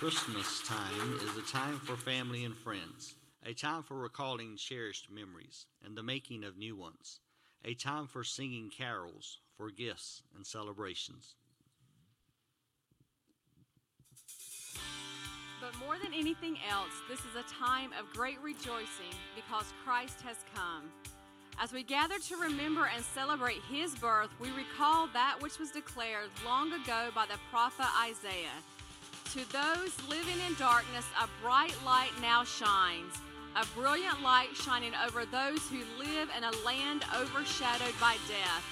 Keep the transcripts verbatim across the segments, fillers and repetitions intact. Christmas time is a time for family and friends, a time for recalling cherished memories and the making of new ones, a time for singing carols, for gifts and celebrations. But more than anything else, this is a time of great rejoicing because Christ has come. As we gather to remember and celebrate his birth, we recall that which was declared long ago by the prophet Isaiah. To those living in darkness, a bright light now shines, a brilliant light shining over those who live in a land overshadowed by death.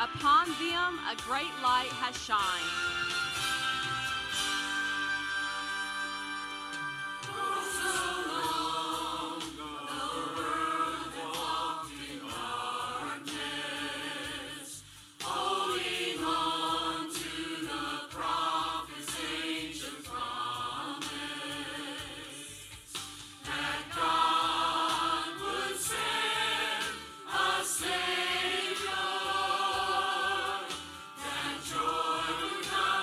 Upon them, a great light has shined. Joy to God.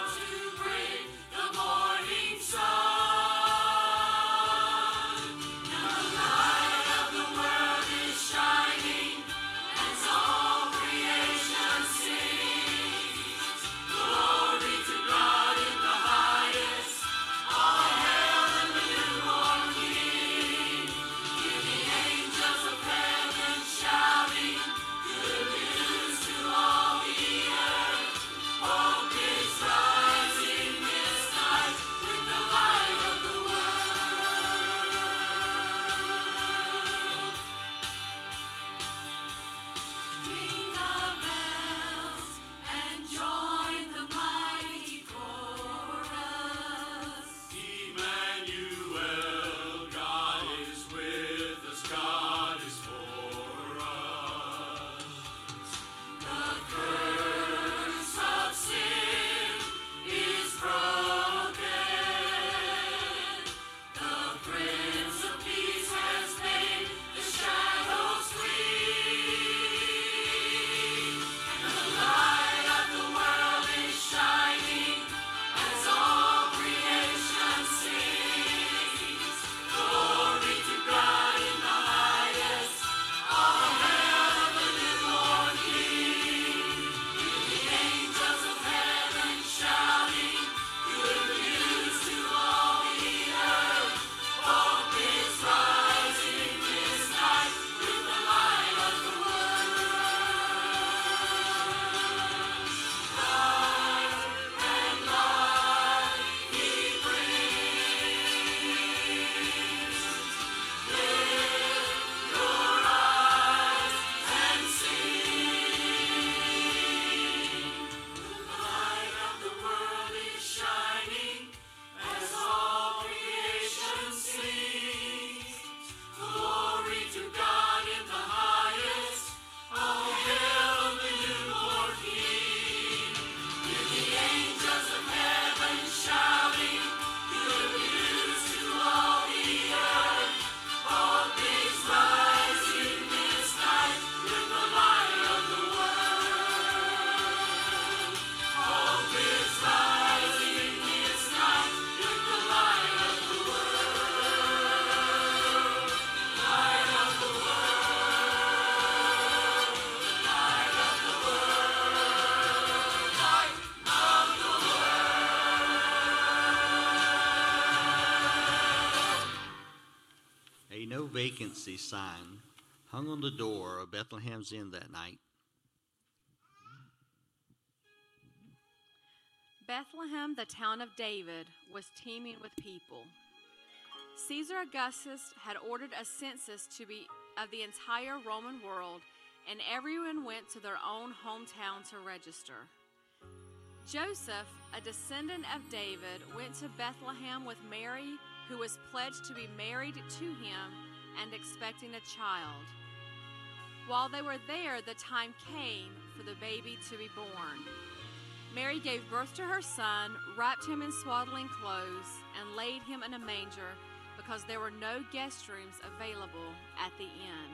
occupancy sign hung on the door of Bethlehem's Inn that night. Bethlehem, the town of David, was teeming with people. Caesar Augustus had ordered a census to be of the entire Roman world, and everyone went to their own hometown to register. Joseph, a descendant of David, went to Bethlehem with Mary, who was pledged to be married to him and expecting a child. While they were there, the time came for the baby to be born. Mary gave birth to her son, wrapped him in swaddling clothes, and laid him in a manger because there were no guest rooms available at the inn.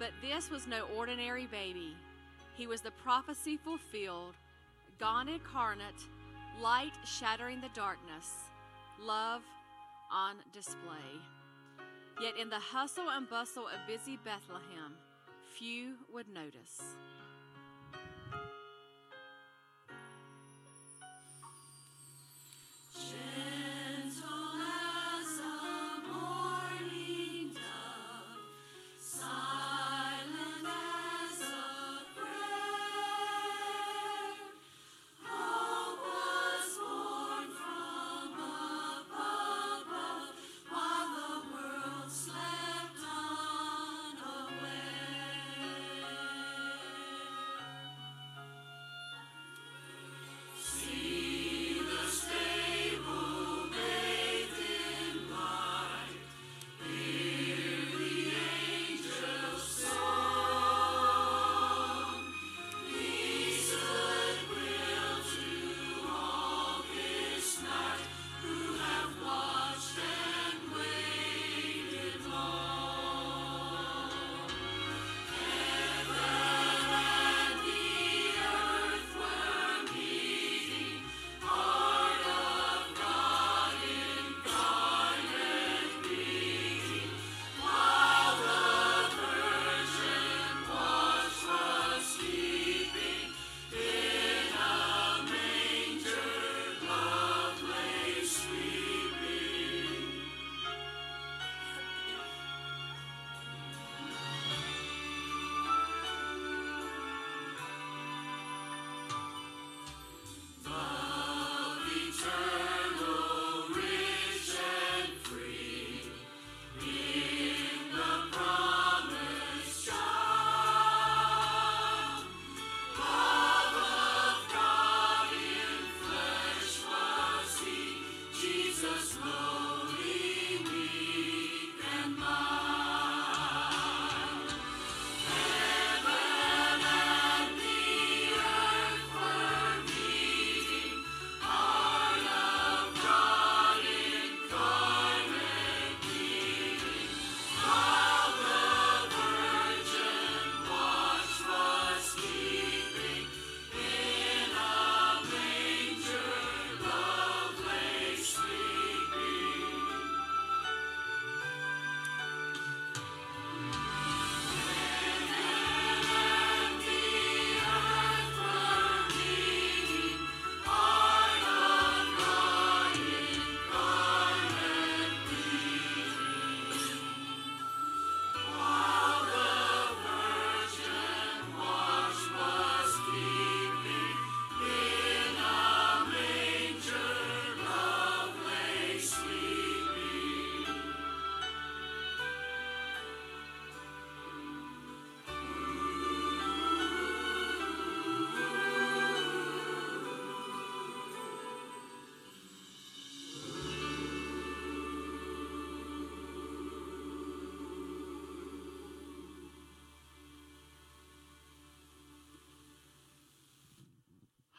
But this was no ordinary baby. He was the prophecy fulfilled, God incarnate, light shattering the darkness, love on display. Yet in the hustle and bustle of busy Bethlehem, few would notice.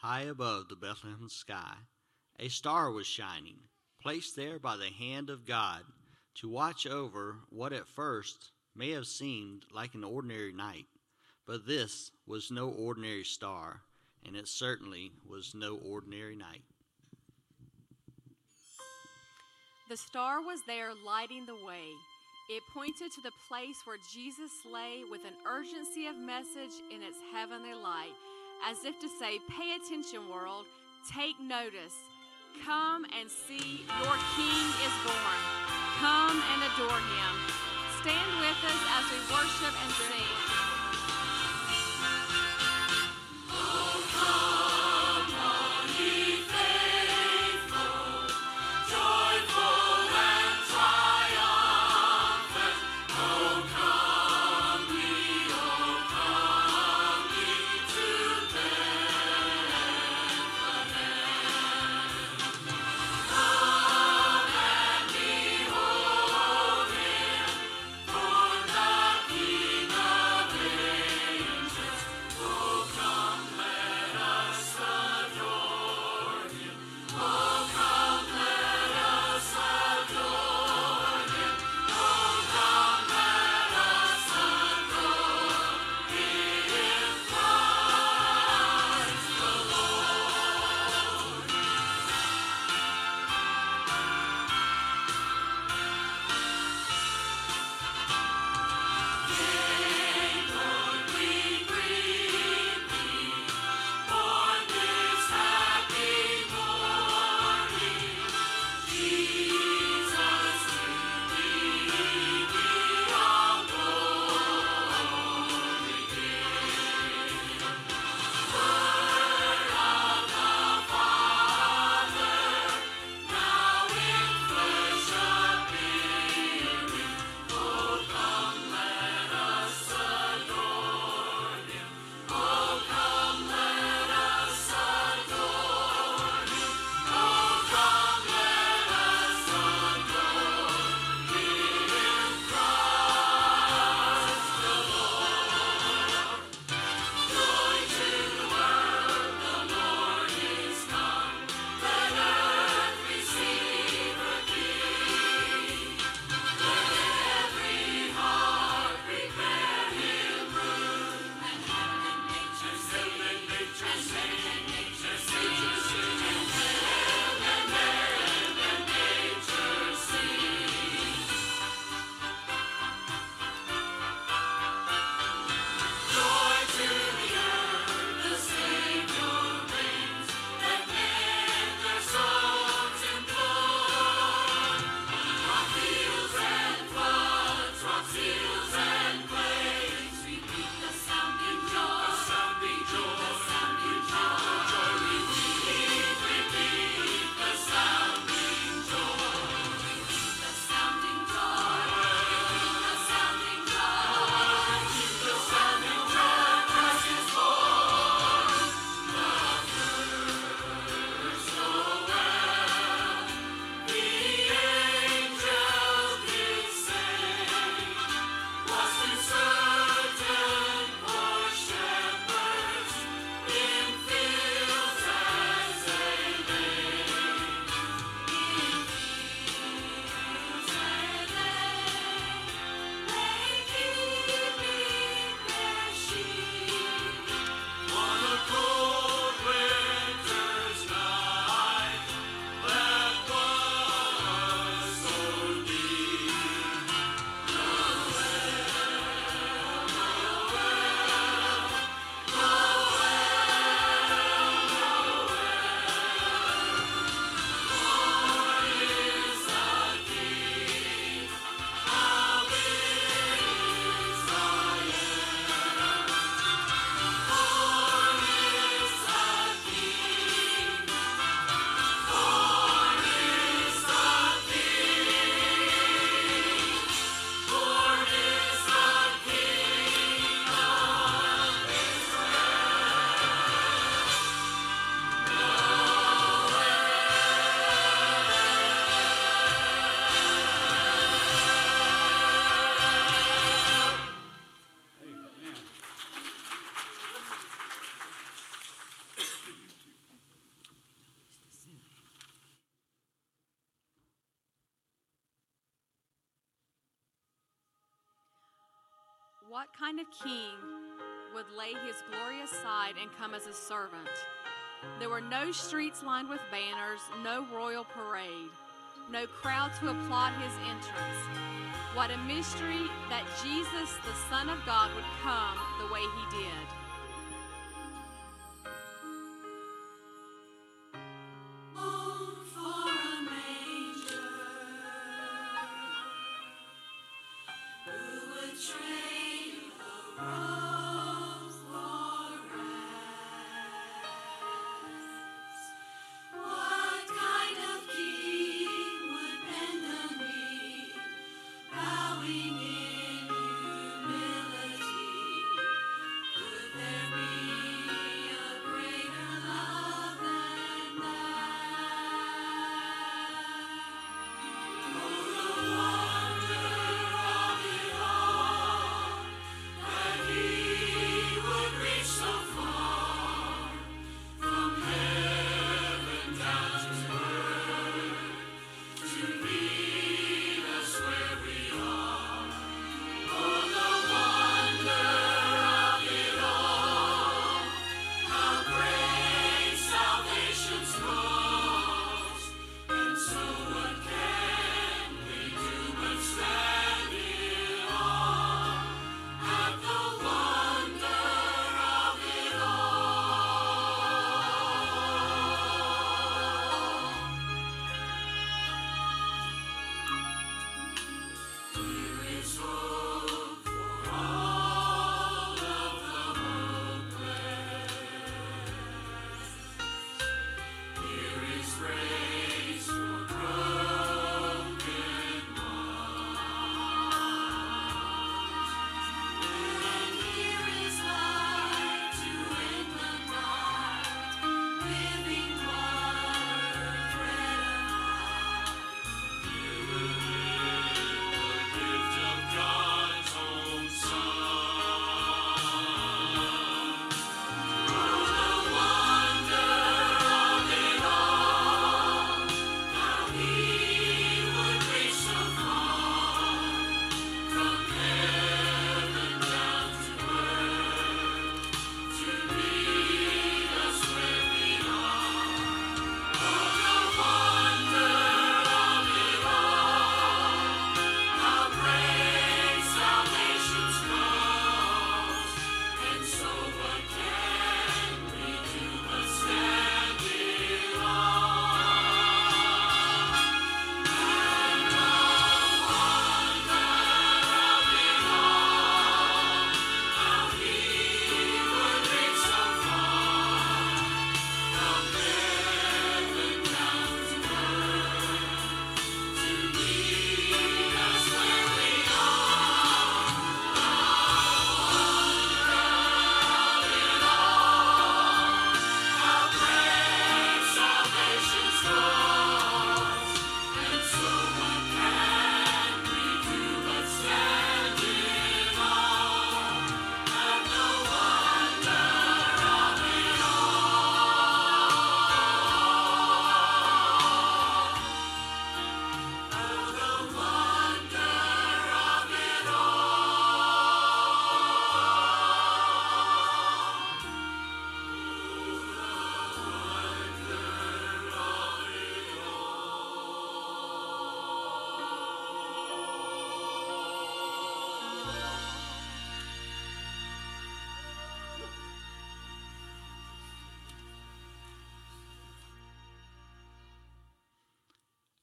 High above the Bethlehem sky, a star was shining, placed there by the hand of God to watch over what at first may have seemed like an ordinary night. But this was no ordinary star, and it certainly was no ordinary night. The star was there lighting the way. It pointed to the place where Jesus lay with an urgency of message in its heavenly light, as if to say, pay attention, world, take notice, come and see your King is born, come and adore him. Stand with us as we worship and sing. What kind of king would lay his glory aside and come as a servant? There were no streets lined with banners, no royal parade, no crowd to applaud his entrance. What a mystery that Jesus, the Son of God, would come the way he did. Oh, for a manger.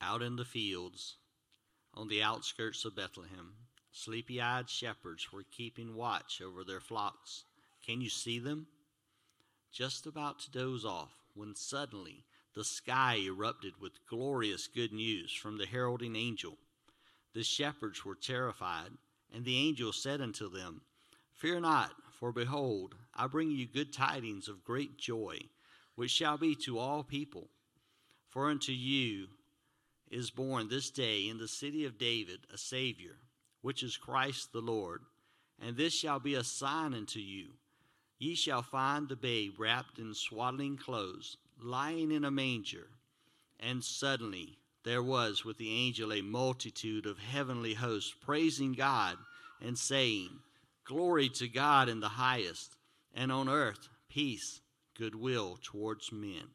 out in the fields on the outskirts of Bethlehem. Sleepy-eyed shepherds were keeping watch over their flocks. Can you see them? Just about to doze off when suddenly the sky erupted with glorious good news from the heralding angel. The shepherds were terrified, and the angel said unto them, Fear not, for behold, I bring you good tidings of great joy, which shall be to all people. For unto you is born this day in the city of David a Savior, which is Christ the Lord. And this shall be a sign unto you. Ye shall find the babe wrapped in swaddling clothes, lying in a manger. And suddenly there was with the angel a multitude of heavenly hosts, praising God and saying, Glory to God in the highest, and on earth peace, goodwill towards men.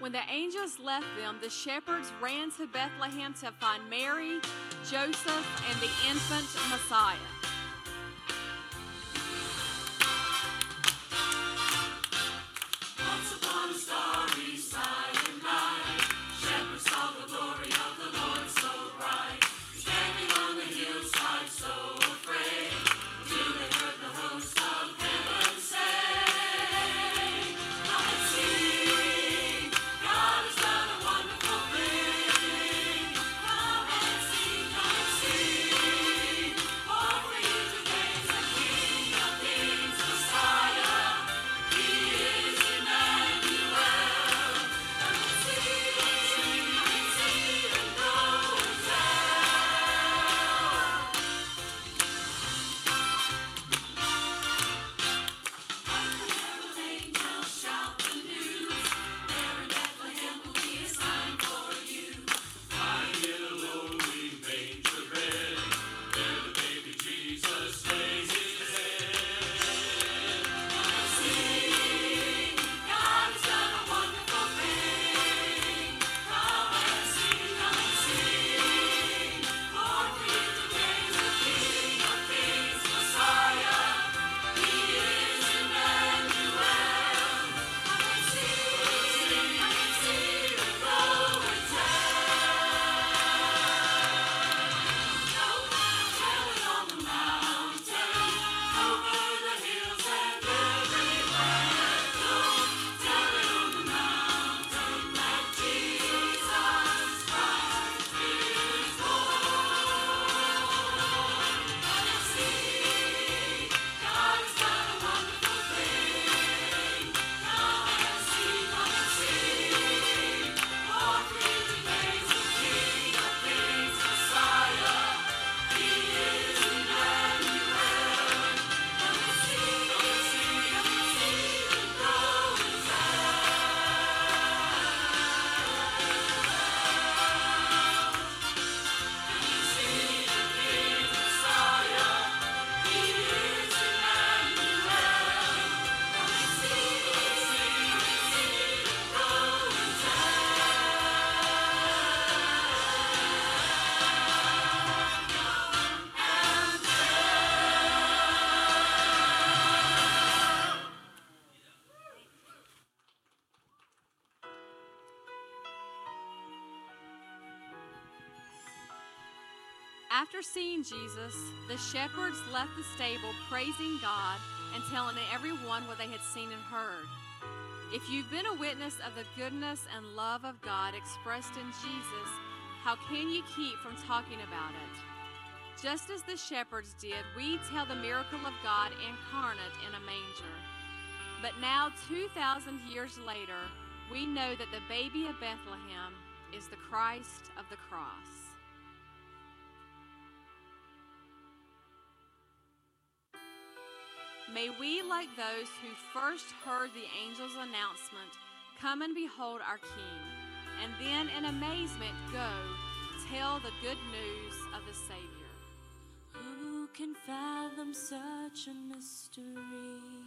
When the angels left them, the shepherds ran to Bethlehem to find Mary, Joseph, and the infant Messiah. After seeing Jesus, the shepherds left the stable praising God and telling everyone what they had seen and heard. If you've been a witness of the goodness and love of God expressed in Jesus, how can you keep from talking about it? Just as the shepherds did, we tell the miracle of God incarnate in a manger. But now, two thousand years later, we know that the baby of Bethlehem is the Christ of the cross. May we, like those who first heard the angel's announcement, come and behold our King, and then in amazement go, tell the good news of the Savior. Who can fathom such a mystery?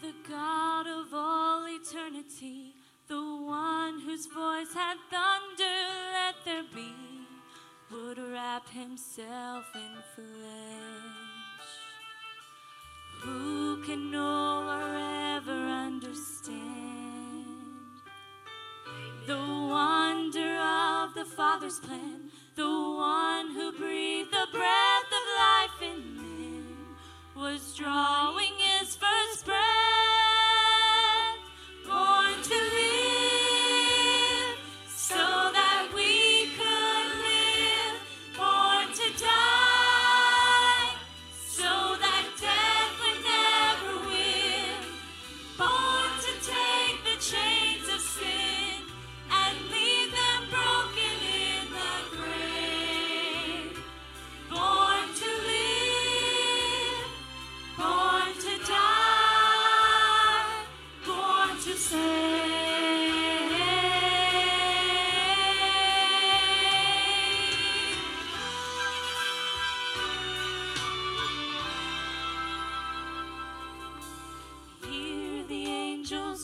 The God of all eternity, the one whose voice had thunder, let there be, would wrap himself in flesh. Who can know or ever understand. The wonder of the Father's plan, the one who breathed the breath of life in him, was drawing his first breath, born to live, so that we could live, born to die.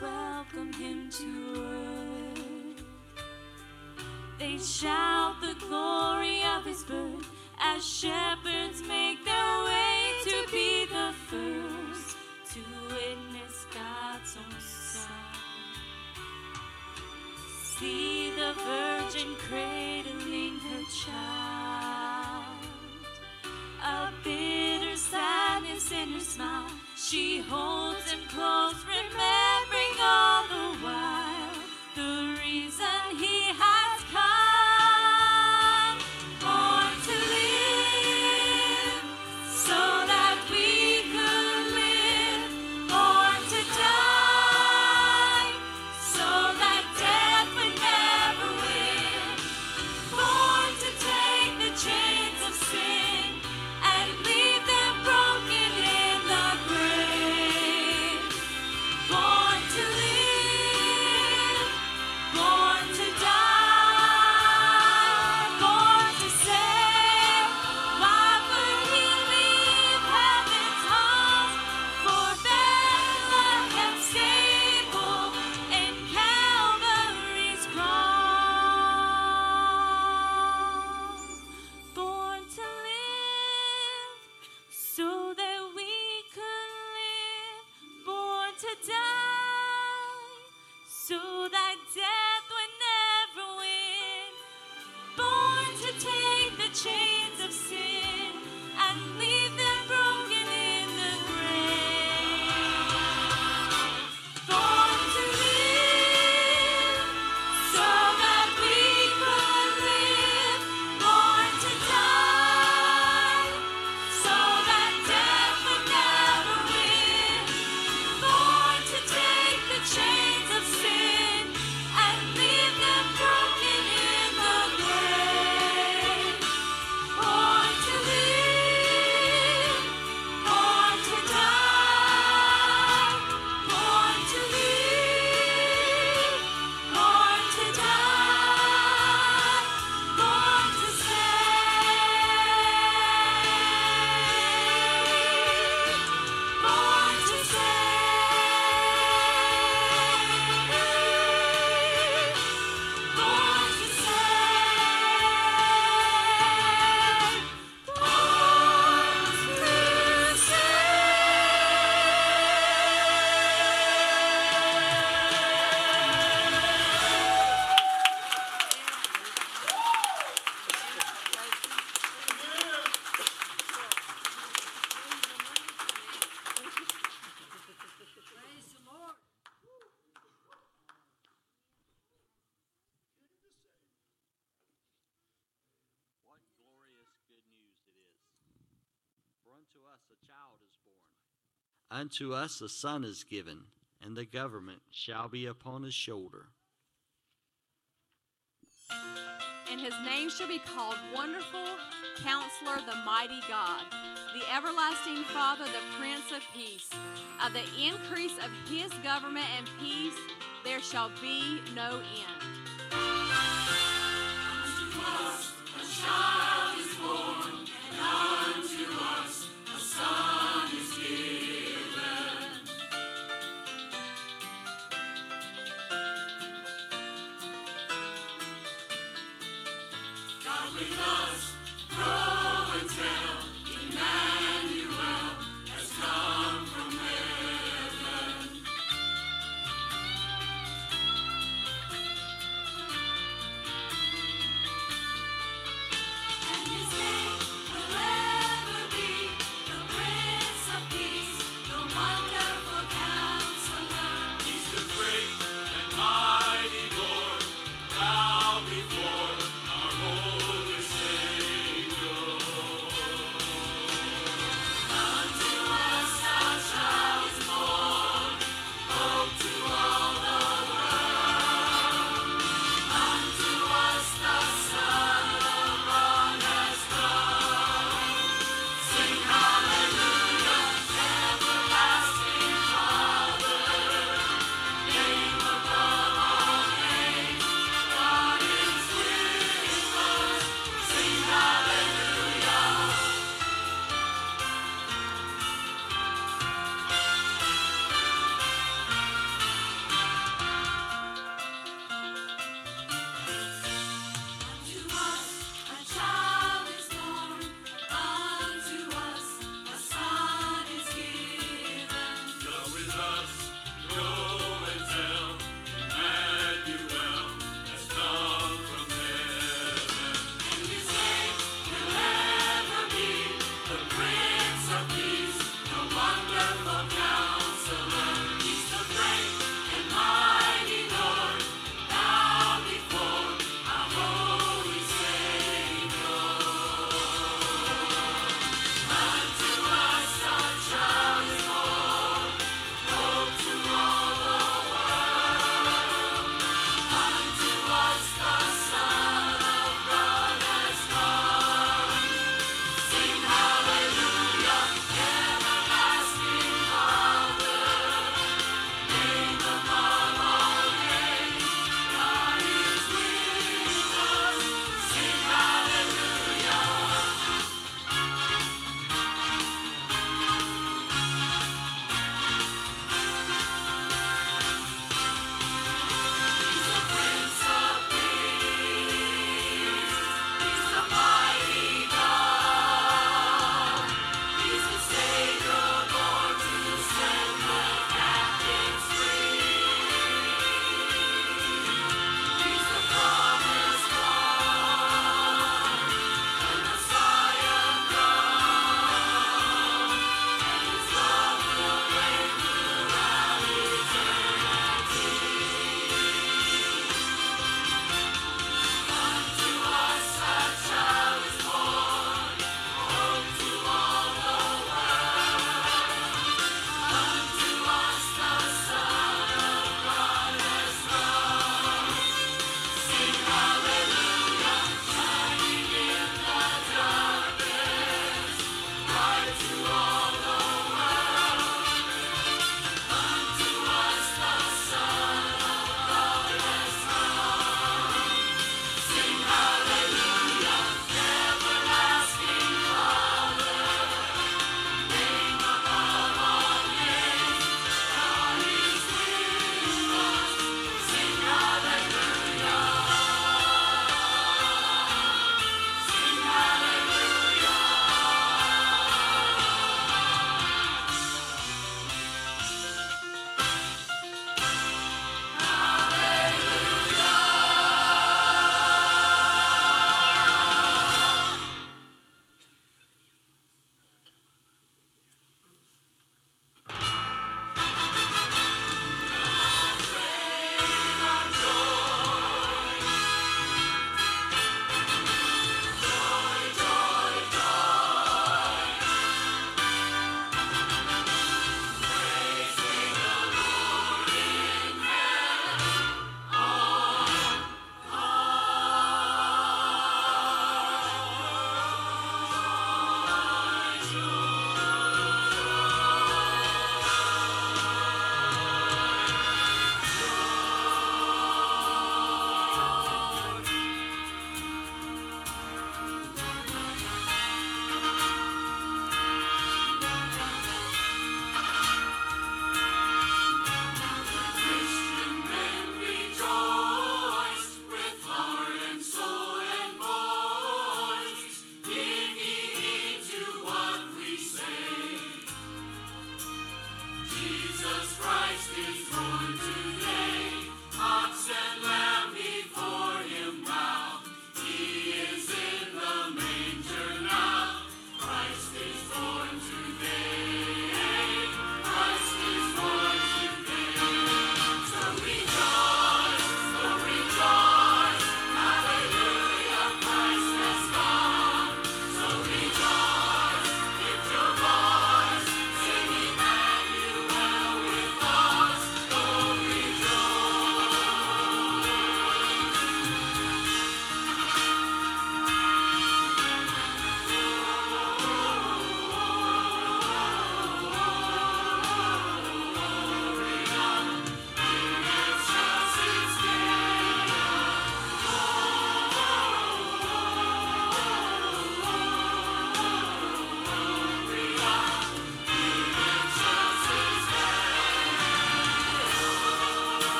Welcome him to earth. They shout the glory of his birth as shepherds make their way to be the first to witness God's own Son. See the Virgin cradling her child, a bitter sadness in her smile. She holds him close, remembering all the while the reason he has come, born to live, so that we could live, born to die, so that death would never win, born to take the chains of sin and leave them broken in the grave. Chains of sin and leave them broken in the grave. Born to live, so that we could live. Born to die, so that death would never win. Born to take the chains of sin and leave them broken in the grave. Unto us a child is born, unto us a son is given, and the government shall be upon his shoulder. And his name shall be called Wonderful, Counselor, the Mighty God, the Everlasting Father, the Prince of Peace. Of the increase of his government and peace there shall be no end. Unto us a child is born, and unto us the Son is given. God with us.